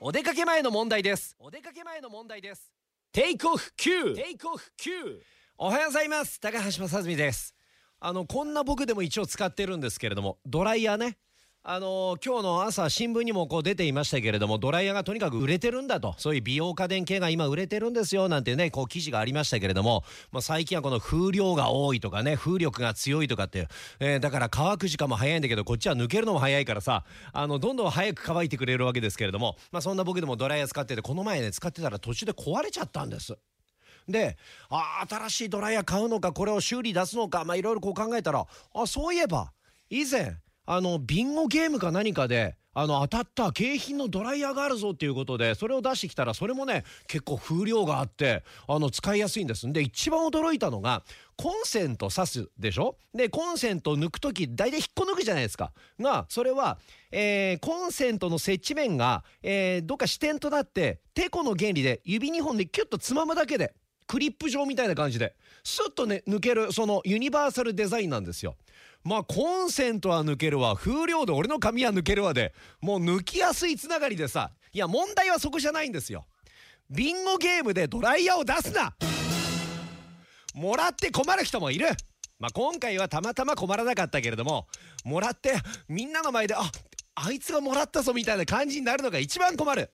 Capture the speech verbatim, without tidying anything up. お出かけ前の問題です。お出かけ前の問題です。テイクオフきゅう。テイクオフきゅう。おはようございます。高橋正純です。あのこんな僕でも一応使ってるんですけれども、ドライヤーね。あの今日の朝新聞にもこう出ていましたけれども、ドライヤーがとにかく売れてるんだと、そういう美容家電系が今売れてるんですよなんてね、こう記事がありましたけれども、まあ、最近はこの風量が多いとかね、風力が強いとかって、えー、だから乾く時間も早いんだけど、こっちは抜けるのも早いからさ、あのどんどん早く乾いてくれるわけですけれども、まあ、そんな僕でもドライヤー使ってて、この前ね使ってたら途中で壊れちゃったんです。で、あ新しいドライヤー買うのか、これを修理出すのか、まあいろいろこう考えたら、あそういえば以前あのビンゴゲームか何かであの当たった景品のドライヤーがあるぞっていうことで、それを出してきたら、それもね結構風量があってあの使いやすいんです。で一番驚いたのが、コンセント挿すでしょ。でコンセント抜くとき大体引っこ抜くじゃないですか。がそれは、えー、コンセントの接地面が、えー、どっか支点となってテコの原理で指にほんでキュッとつまむだけで、クリップ状みたいな感じでスッとね抜ける、そのユニバーサルデザインなんですよ。まあコンセントは抜けるわ、風量で俺の髪は抜けるわで、もう抜きやすいつながりでさ。いや問題はそこじゃないんですよ。ビンゴゲームでドライヤーを出すな。もらって困る人もいる。まあ今回はたまたま困らなかったけれども、もらってみんなの前でああいつがもらったぞみたいな感じになるのが一番困る。